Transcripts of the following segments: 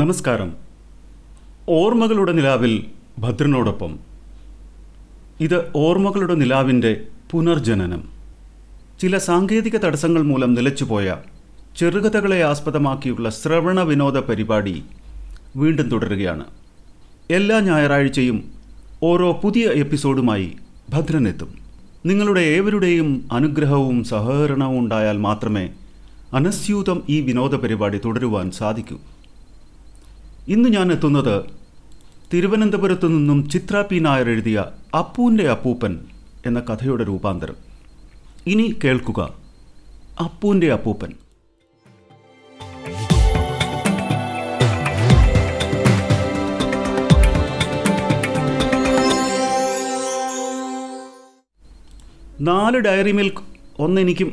നമസ്കാരം. ഓർമ്മകളുടെ നിലാവിൽ ഭദ്രനോടൊപ്പം. ഇത് ഓർമ്മകളുടെ നിലാവിൻ്റെ പുനർജനനം. ചില സാങ്കേതിക തടസ്സങ്ങൾ മൂലം നിലച്ചുപോയ ചെറുകഥകളെ ആസ്പദമാക്കിയുള്ള ശ്രവണ വിനോദ പരിപാടി വീണ്ടും തുടരുകയാണ്. എല്ലാ ഞായറാഴ്ചയും ഓരോ പുതിയ എപ്പിസോഡുമായി ഭദ്രനെത്തും. നിങ്ങളുടെ ഏവരുടെയും അനുഗ്രഹവും സഹകരണവും ഉണ്ടായാൽ മാത്രമേ അനസ്യൂതം ഈ വിനോദ പരിപാടി തുടരുവാൻ സാധിക്കൂ. ഇന്ന് ഞാൻ എത്തുന്നത് തിരുവനന്തപുരത്തു നിന്നും ചിത്ര പി നായർ എഴുതിയ അപ്പൂൻ്റെ അപ്പൂപ്പൻ എന്ന കഥയുടെ രൂപാന്തരം. ഇനി കേൾക്കുക അപ്പൂൻ്റെ അപ്പൂപ്പൻ. നാല് ഡയറി മിൽക്ക് ഒന്നെനിക്കും.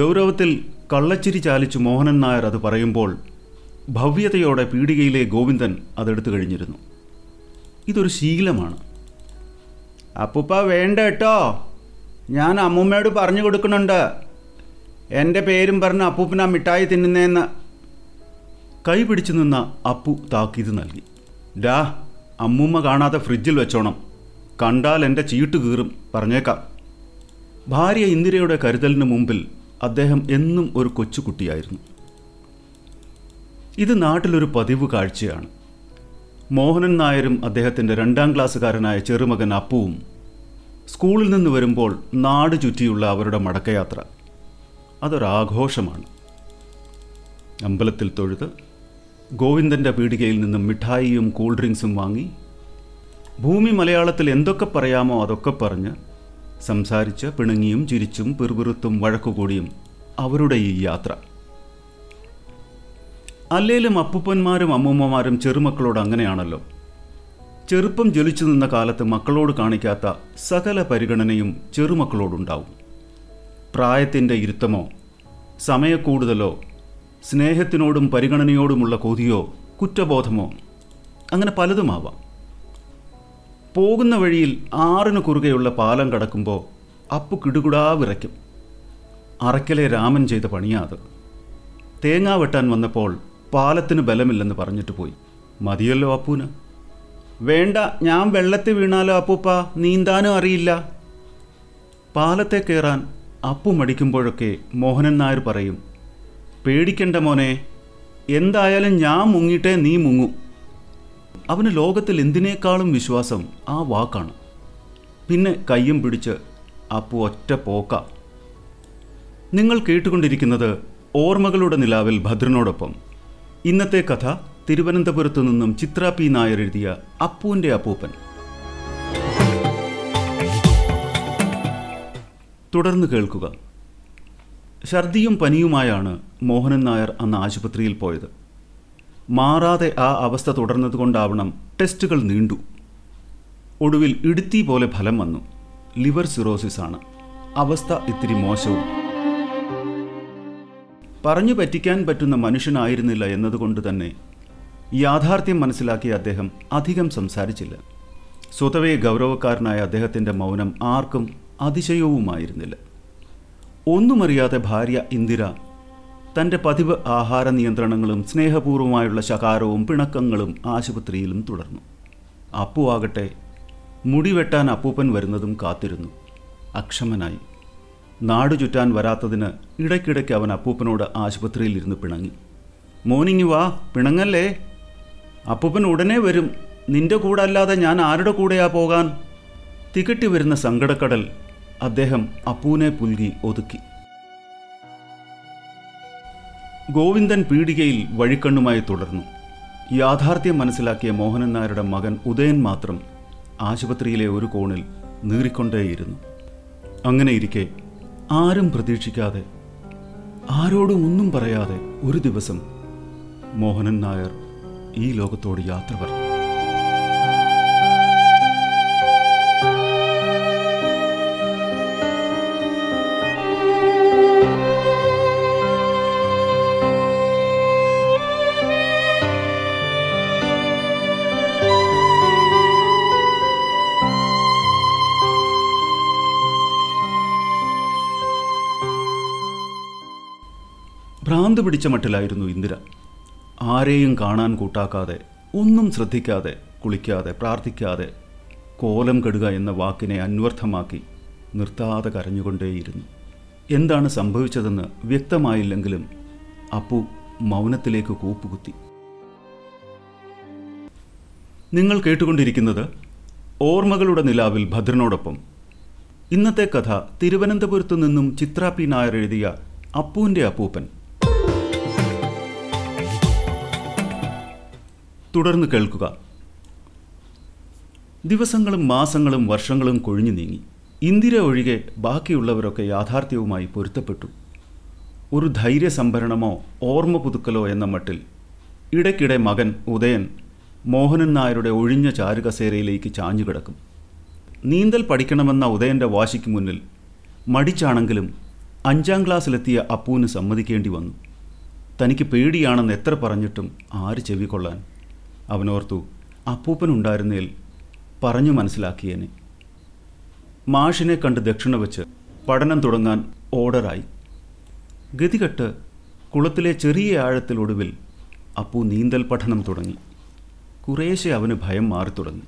ഗൗരവത്തിൽ കള്ളച്ചിരി ചാലിച്ചു മോഹനൻ നായർ അത് പറയുമ്പോൾ ഭവ്യതയോടെ പീടികയിലെ ഗോവിന്ദൻ അതെടുത്തു കഴിഞ്ഞിരുന്നു. ഇതൊരു ശീലമാണ്. അപ്പൂപ്പ വേണ്ട കേട്ടോ, ഞാൻ അമ്മൂമ്മയോട് പറഞ്ഞു കൊടുക്കുന്നുണ്ട്, എൻ്റെ പേരും പറഞ്ഞ് അപ്പൂപ്പന മിഠായി തിന്നുന്നതെന്ന്. കൈ പിടിച്ചു നിന്ന അപ്പു താക്കീത് നൽകി. ഡാ, അമ്മൂമ്മ കാണാതെ ഫ്രിഡ്ജിൽ വെച്ചോണം, കണ്ടാൽ എൻ്റെ ചീട്ട് കീറും, പറഞ്ഞേക്കാം. ഭാര്യ ഇന്ദിരയുടെ കരുതലിന് മുമ്പിൽ അദ്ദേഹം എന്നും ഒരു കൊച്ചുകുട്ടിയായിരുന്നു. ഇത് നാട്ടിലൊരു പതിവ് കാഴ്ചയാണ്. മോഹനൻ നായരും അദ്ദേഹത്തിൻ്റെ രണ്ടാം ക്ലാസ്സുകാരനായ ചെറുമകൻ അപ്പുവും സ്കൂളിൽ നിന്ന് വരുമ്പോൾ നാട് ചുറ്റിയുള്ള അവരുടെ മടക്കയാത്ര അതൊരാഘോഷമാണ്. അമ്പലത്തിൽ തൊഴുത് ഗോവിന്ദൻ്റെ പീടികയിൽ നിന്നും മിഠായിയും കൂൾ ഡ്രിങ്ക്സും വാങ്ങി ഭൂമി മലയാളത്തിൽ എന്തൊക്കെ പറയാമോ അതൊക്കെ പറഞ്ഞ് സംസാരിച്ച് പിണങ്ങിയും ചിരിച്ചും പിറുപിറുത്തും വഴക്കുകൂടിയും അവരുടെ ഈ യാത്ര. അല്ലേലും അപ്പൂപ്പന്മാരും അമ്മൂമ്മമാരും ചെറുമക്കളോട് അങ്ങനെയാണല്ലോ. ചെറുപ്പം ജ്വലിച്ചു നിന്ന കാലത്ത് മക്കളോട് കാണിക്കാത്ത സകല പരിഗണനയും ചെറുമക്കളോടുണ്ടാവും. പ്രായത്തിൻ്റെ ഇരുത്തമോ സമയക്കൂടുതലോ സ്നേഹത്തിനോടും പരിഗണനയോടുമുള്ള കൊതിയോ കുറ്റബോധമോ അങ്ങനെ പലതുമാവാം. പോകുന്ന വഴിയിൽ ആറിന് കുറുകെയുള്ള പാലം കടക്കുമ്പോൾ അപ്പു കിടുകുടാ വിറയ്ക്കും. അറക്കലെ രാമൻ ചെയ്ത പണിയാത്. തേങ്ങ വെട്ടാൻ വന്നപ്പോൾ പാലത്തിന് ബലമില്ലെന്ന് പറഞ്ഞിട്ട് പോയി. മതിയല്ലോ അപ്പൂന്. വേണ്ട, ഞാൻ വെള്ളത്തിൽ വീണാലോ അപ്പൂപ്പ, നീന്താനും അറിയില്ല. പാലത്തെ കയറാൻ അപ്പു മടിക്കുമ്പോഴൊക്കെ മോഹനൻ നായർ പറയും, പേടിക്കണ്ട മോനെ, എന്തായാലും ഞാൻ മുങ്ങിയിട്ടേ നീ മുങ്ങും. അവന് ലോകത്തിൽ എന്തിനേക്കാളും വിശ്വാസം ആ വാക്കാണ്. പിന്നെ കയ്യും പിടിച്ച് അപ്പു ഒറ്റ പോക്ക. നിങ്ങൾ കേട്ടുകൊണ്ടിരിക്കുന്നത് ഓർമ്മകളുടെ നിലാവിൽ ഭദ്രനോടൊപ്പം. ഇന്നത്തെ കഥ തിരുവനന്തപുരത്തു നിന്നും ചിത്ര പി നായർ എഴുതിയ അപ്പൂൻ്റെ അപ്പൂപ്പൻ. തുടർന്ന് കേൾക്കുക. ഛർദിയും പനിയുമായാണ് മോഹനൻ നായർ അന്ന് ആശുപത്രിയിൽ പോയത്. മാറാതെ ആ അവസ്ഥ തുടർന്നതുകൊണ്ടാവണം ടെസ്റ്റുകൾ നീണ്ടു. ഒടുവിൽ ഇടുത്തി പോലെ ഫലം വന്നു. ലിവർ സിറോസിസാണ്. അവസ്ഥ ഇത്തിരി മോശവും. പറഞ്ഞു പറ്റിക്കാൻ പറ്റുന്ന മനുഷ്യനായിരുന്നില്ല എന്നതുകൊണ്ട് തന്നെ യാഥാർത്ഥ്യം മനസ്സിലാക്കിയ അദ്ദേഹം അധികം സംസാരിച്ചില്ല. സ്വതവേ ഗൗരവക്കാരനായ അദ്ദേഹത്തിൻ്റെ മൗനം ആർക്കും അതിശയവുമായിരുന്നില്ല. ഒന്നുമറിയാതെ ഭാര്യ ഇന്ദിര തൻ്റെ പതിവ് ആഹാര നിയന്ത്രണങ്ങളും സ്നേഹപൂർവ്വമായുള്ള ശകാരവും പിണക്കങ്ങളും ആശുപത്രിയിലും തുടർന്നു. അപ്പു ആകട്ടെ മുടിവെട്ടാൻ അപ്പൂപ്പൻ വരുന്നതും കാത്തിരുന്നു അക്ഷമനായി. നാടു ചുറ്റാൻ വരാത്തതിന് ഇടയ്ക്കിടയ്ക്ക് അവൻ അപ്പൂപ്പനോട് ആശുപത്രിയിലിരുന്ന് പിണങ്ങി. മോനിങ്ങി വാ, പിണങ്ങല്ലേ, അപ്പൂപ്പൻ ഉടനെ വരും, നിൻ്റെ കൂടെ അല്ലാതെ ഞാൻ ആരുടെ കൂടെയാ പോകാൻ. തികട്ടി വരുന്ന സങ്കടക്കടൽ അദ്ദേഹം അപ്പൂനെ പുൽകി ഒതുക്കി. ഗോവിന്ദൻ പീടികയിൽ വഴിക്കണ്ണുമായി തുടർന്നു. യാഥാർത്ഥ്യം മനസ്സിലാക്കിയ മോഹനൻ നായരുടെ മകൻ ഉദയൻ മാത്രം ആശുപത്രിയിലെ ഒരു കോണിൽ നീറിക്കൊണ്ടേയിരുന്നു. അങ്ങനെയിരിക്കെ ആരും പ്രതീക്ഷിക്കാതെ ആരോടും ഒന്നും പറയാതെ ഒരു ദിവസം മോഹനൻ നായർ ഈ ലോകത്തോട് യാത്ര പറഞ്ഞു. ഭ്രാന്ത് പിടിച്ച മട്ടിലായിരുന്നു ഇന്ദിര. ആരെയും കാണാൻ കൂട്ടാക്കാതെ, ഒന്നും ശ്രദ്ധിക്കാതെ, കുളിക്കാതെ, പ്രാർത്ഥിക്കാതെ കോലം കെടുക എന്ന വാക്കിനെ അന്വർത്ഥമാക്കി നിർത്താതെ കരഞ്ഞുകൊണ്ടേയിരുന്നു. എന്താണ് സംഭവിച്ചതെന്ന് വ്യക്തമായില്ലെങ്കിലും അപ്പു മൗനത്തിലേക്ക് കൂപ്പുകുത്തി. നിങ്ങൾ കേട്ടുകൊണ്ടിരിക്കുന്നത് ഓർമ്മകളുടെ നിലാവിൽ ഭദ്രനോടൊപ്പം. ഇന്നത്തെ കഥ തിരുവനന്തപുരത്തു നിന്നും ചിത്ര പി നായർ എഴുതിയ അപ്പൂൻ്റെ അപ്പൂപ്പൻ. തുടർന്ന് കേൾക്കുക. ദിവസങ്ങളും മാസങ്ങളും വർഷങ്ങളും കൊഴിഞ്ഞു നീങ്ങി. ഇന്ദിര ഒഴികെ ബാക്കിയുള്ളവരൊക്കെ യാഥാർത്ഥ്യവുമായി പൊരുത്തപ്പെട്ടു. ഒരു ധൈര്യസംഭരണമോ ഓർമ്മ പുതുക്കലോ എന്ന മട്ടിൽ ഇടയ്ക്കിടെ മകൻ ഉദയൻ മോഹനൻ നായരുടെ ഒഴിഞ്ഞ ചാരുകസേരയിലേക്ക് ചാഞ്ഞുകിടക്കും. നീന്തൽ പഠിക്കണമെന്ന ഉദയൻ്റെ വാശിക്ക് മുന്നിൽ മടിച്ചാണെങ്കിലും അഞ്ചാം ക്ലാസ്സിലെത്തിയ അപ്പൂന് സമ്മതിക്കേണ്ടി വന്നു. തനിക്ക് പേടിയാണെന്ന് എത്ര പറഞ്ഞിട്ടും ആര് ചെവിക്കൊള്ളാൻ? അവനോർത്തു, അപ്പൂപ്പനുണ്ടായിരുന്നേൽ പറഞ്ഞു മനസ്സിലാക്കിയേനെ. മാഷിനെ കണ്ട് ദക്ഷിണ വെച്ച് പഠനം തുടങ്ങാൻ ഓർഡറായി. ഗതികെട്ട് കുളത്തിലെ ചെറിയ ആഴത്തിലൊടുവിൽ അപ്പു നീന്തൽ പഠനം തുടങ്ങി. കുറേശ്ശെ അവന് ഭയം മാറി തുടങ്ങി.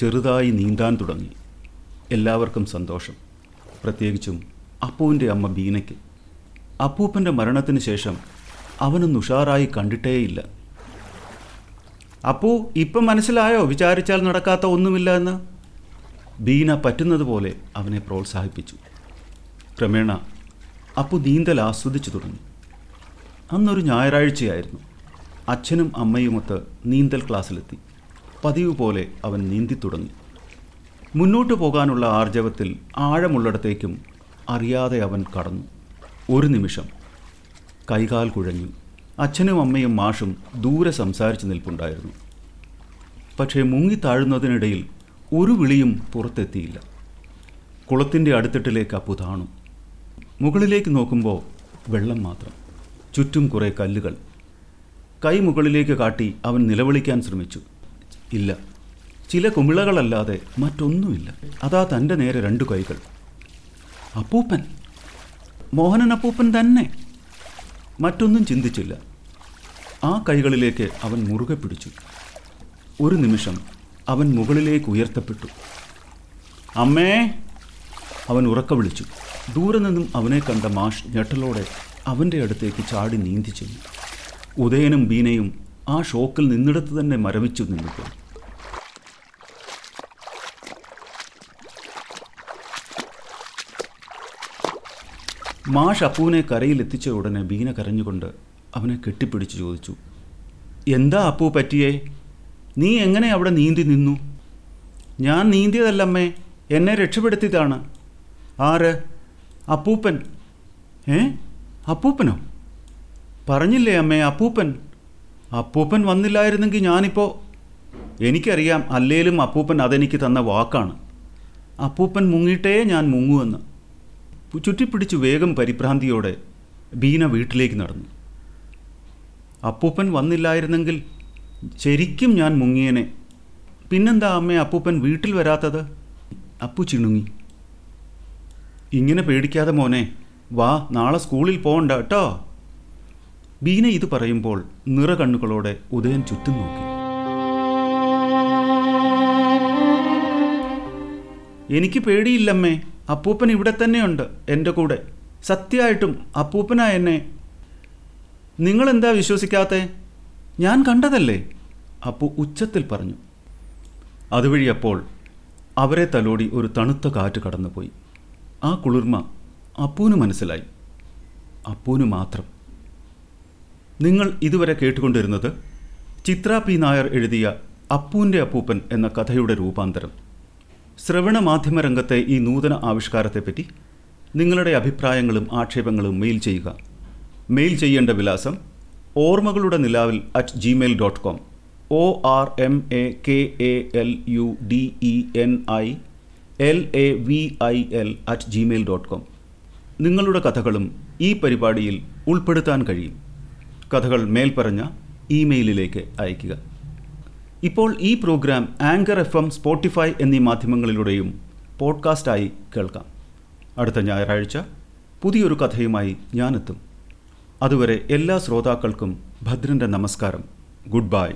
ചെറുതായി നീന്താൻ തുടങ്ങി. എല്ലാവർക്കും സന്തോഷം, പ്രത്യേകിച്ചും അപ്പുവിൻ്റെ അമ്മ ബീനയ്ക്ക്. അപ്പൂപ്പൻ്റെ മരണത്തിന് ശേഷം അവനൊന്ന് ഉഷാറായി കണ്ടിട്ടേയില്ല. അപ്പൂ, ഇപ്പം മനസ്സിലായോ വിചാരിച്ചാൽ നടക്കാത്ത ഒന്നുമില്ല എന്ന്? ബീന പറ്റുന്നതുപോലെ അവനെ പ്രോത്സാഹിപ്പിച്ചു. ക്രമേണ അപ്പു നീന്തൽ ആസ്വദിച്ചു തുടങ്ങി. അന്നൊരു ഞായറാഴ്ചയായിരുന്നു. അച്ഛനും അമ്മയുമൊത്ത് നീന്തൽ ക്ലാസ്സിലെത്തി. പതിവ് പോലെ അവൻ നീന്തി തുടങ്ങി. മുന്നോട്ട് പോകാനുള്ള ആർജവത്തിൽ ആഴമുള്ളിടത്തേക്കും അറിയാതെ അവൻ കടന്നു. ഒരു നിമിഷം കൈകാൽ കുഴഞ്ഞു. അച്ഛനും അമ്മയും മാഷും ദൂരെ സംസാരിച്ച് നിൽപ്പുണ്ടായിരുന്നു. പക്ഷേ മുങ്ങിത്താഴുന്നതിനിടയിൽ ഒരു വിളിയും പുറത്തെത്തിയില്ല. കുളത്തിൻ്റെ അടുത്തിട്ടിലേക്ക് അപ്പു താണു. മുകളിലേക്ക് നോക്കുമ്പോൾ വെള്ളം മാത്രം, ചുറ്റും കുറേ കല്ലുകൾ. കൈ മുകളിലേക്ക് കാട്ടി അവൻ നിലവിളിക്കാൻ ശ്രമിച്ചു. ഇല്ല, ചില കുമിളകളല്ലാതെ മറ്റൊന്നുമില്ല. അതാ തൻ്റെ നേരെ രണ്ടു കൈകൾ. അപ്പൂപ്പൻ, മോഹനൻ അപ്പൂപ്പൻ തന്നെ. മറ്റൊന്നും ചിന്തിച്ചില്ല. ആ കൈകളിലേക്ക് അവൻ മുറുകെ പിടിച്ചു. ഒരു നിമിഷം അവൻ മുകളിലേക്ക് ഉയർത്തപ്പെട്ടു. അമ്മേ! അവൻ ഉറക്കെ വിളിച്ചു. ദൂരെ നിന്നും അവനെ കണ്ട മാഷ് ഞെട്ടലോടെ അവൻ്റെ അടുത്തേക്ക് ചാടി നീന്തി ചെന്നു. ഉദയനും ബീനയും ആ ഷോക്കിൽ നിന്നിടത്ത് തന്നെ മരവിച്ചു നിന്നിട്ടുണ്ട്. മാഷ് അപ്പൂവിനെ കരയിലെത്തിച്ച ഉടനെ ബീന കരഞ്ഞുകൊണ്ട് അവനെ കെട്ടിപ്പിടിച്ച് ചോദിച്ചു, എന്താ അപ്പൂ പറ്റിയേ? നീ എങ്ങനെ അവിടെ നീന്തി നിന്നു? ഞാൻ നീന്തിയതല്ലമ്മേ, എന്നെ രക്ഷപ്പെടുത്തിയതാണ്. ആര്? അപ്പൂപ്പൻ. അപ്പൂപ്പനോ? പറഞ്ഞില്ലേ അമ്മേ, അപ്പൂപ്പൻ. അപ്പൂപ്പൻ വന്നില്ലായിരുന്നെങ്കിൽ ഞാനിപ്പോൾ... എനിക്കറിയാം, അല്ലേലും അപ്പൂപ്പൻ അതെനിക്ക് തന്ന വാക്കാണ്. അപ്പൂപ്പൻ മുങ്ങിയിട്ടേ ഞാൻ മുങ്ങുവെന്ന്. ചുറ്റിപ്പിടിച്ച് വേഗം പരിഭ്രാന്തിയോടെ ബീന വീട്ടിലേക്ക് നടന്നു. അപ്പൂപ്പൻ വന്നില്ലായിരുന്നെങ്കിൽ ശരിക്കും ഞാൻ മുങ്ങിയനെ. പിന്നെന്താ അമ്മേ അപ്പൂപ്പൻ വീട്ടിൽ വരാത്തത്? അപ്പു ചിണുങ്ങി. ഇങ്ങനെ പേടിക്കാതെ മോനെ, വാ, നാളെ സ്കൂളിൽ പോകണ്ട കേട്ടോ. ബീന ഇത് പറയുമ്പോൾ നിറ കണ്ണുകളോടെ ഉദയൻ ചുറ്റും നോക്കി. എനിക്ക് പേടിയില്ലമ്മേ, അപ്പൂപ്പൻ ഇവിടെ തന്നെയുണ്ട്, എൻ്റെ കൂടെ. സത്യമായിട്ടും അപ്പൂപ്പനാ എന്നെ... നിങ്ങളെന്താ വിശ്വസിക്കാത്തെ? ഞാൻ കണ്ടതല്ലേ, അപ്പു ഉച്ചത്തിൽ പറഞ്ഞു. അതുവഴി അപ്പോൾ അവരെ തലോടി ഒരു തണുത്ത കാറ്റ് കടന്നുപോയി. ആ കുളിർമ അപ്പൂന് മനസ്സിലായി, അപ്പൂന് മാത്രം. നിങ്ങൾ ഇതുവരെ കേട്ടുകൊണ്ടിരുന്നത് ചിത്ര പി നായർ എഴുതിയ അപ്പൂൻ്റെ അപ്പൂപ്പൻ എന്ന കഥയുടെ രൂപാന്തരം. ശ്രവണ മാധ്യമ രംഗത്തെ ഈ നൂതന ആവിഷ്കാരത്തെപ്പറ്റി നിങ്ങളുടെ അഭിപ്രായങ്ങളും ആക്ഷേപങ്ങളും മെയിൽ ചെയ്യുക. മെയിൽ ചെയ്യേണ്ട വിലാസം ഓർമ്മകളുടെ നിലാവിൽ @gmail.com. ormakaludenilavil@gmail.com. നിങ്ങളുടെ കഥകളും ഈ പരിപാടിയിൽ ഉൾപ്പെടുത്താൻ കഴിയും. കഥകൾ മേൽപ്പറഞ്ഞ ഇമെയിലിലേക്ക് അയയ്ക്കുക. ഇപ്പോൾ ഈ പ്രോഗ്രാം Anchor FM, സ്പോട്ടിഫൈ എന്നീ മാധ്യമങ്ങളിലൂടെയും പോഡ്കാസ്റ്റായി കേൾക്കാം. അടുത്ത ഞായറാഴ്ച പുതിയൊരു കഥയുമായി ഞാനെത്തും. അതുവരെ എല്ലാ ശ്രോതാക്കൾക്കും ഭദ്രന്റെ നമസ്കാരം. Good bye.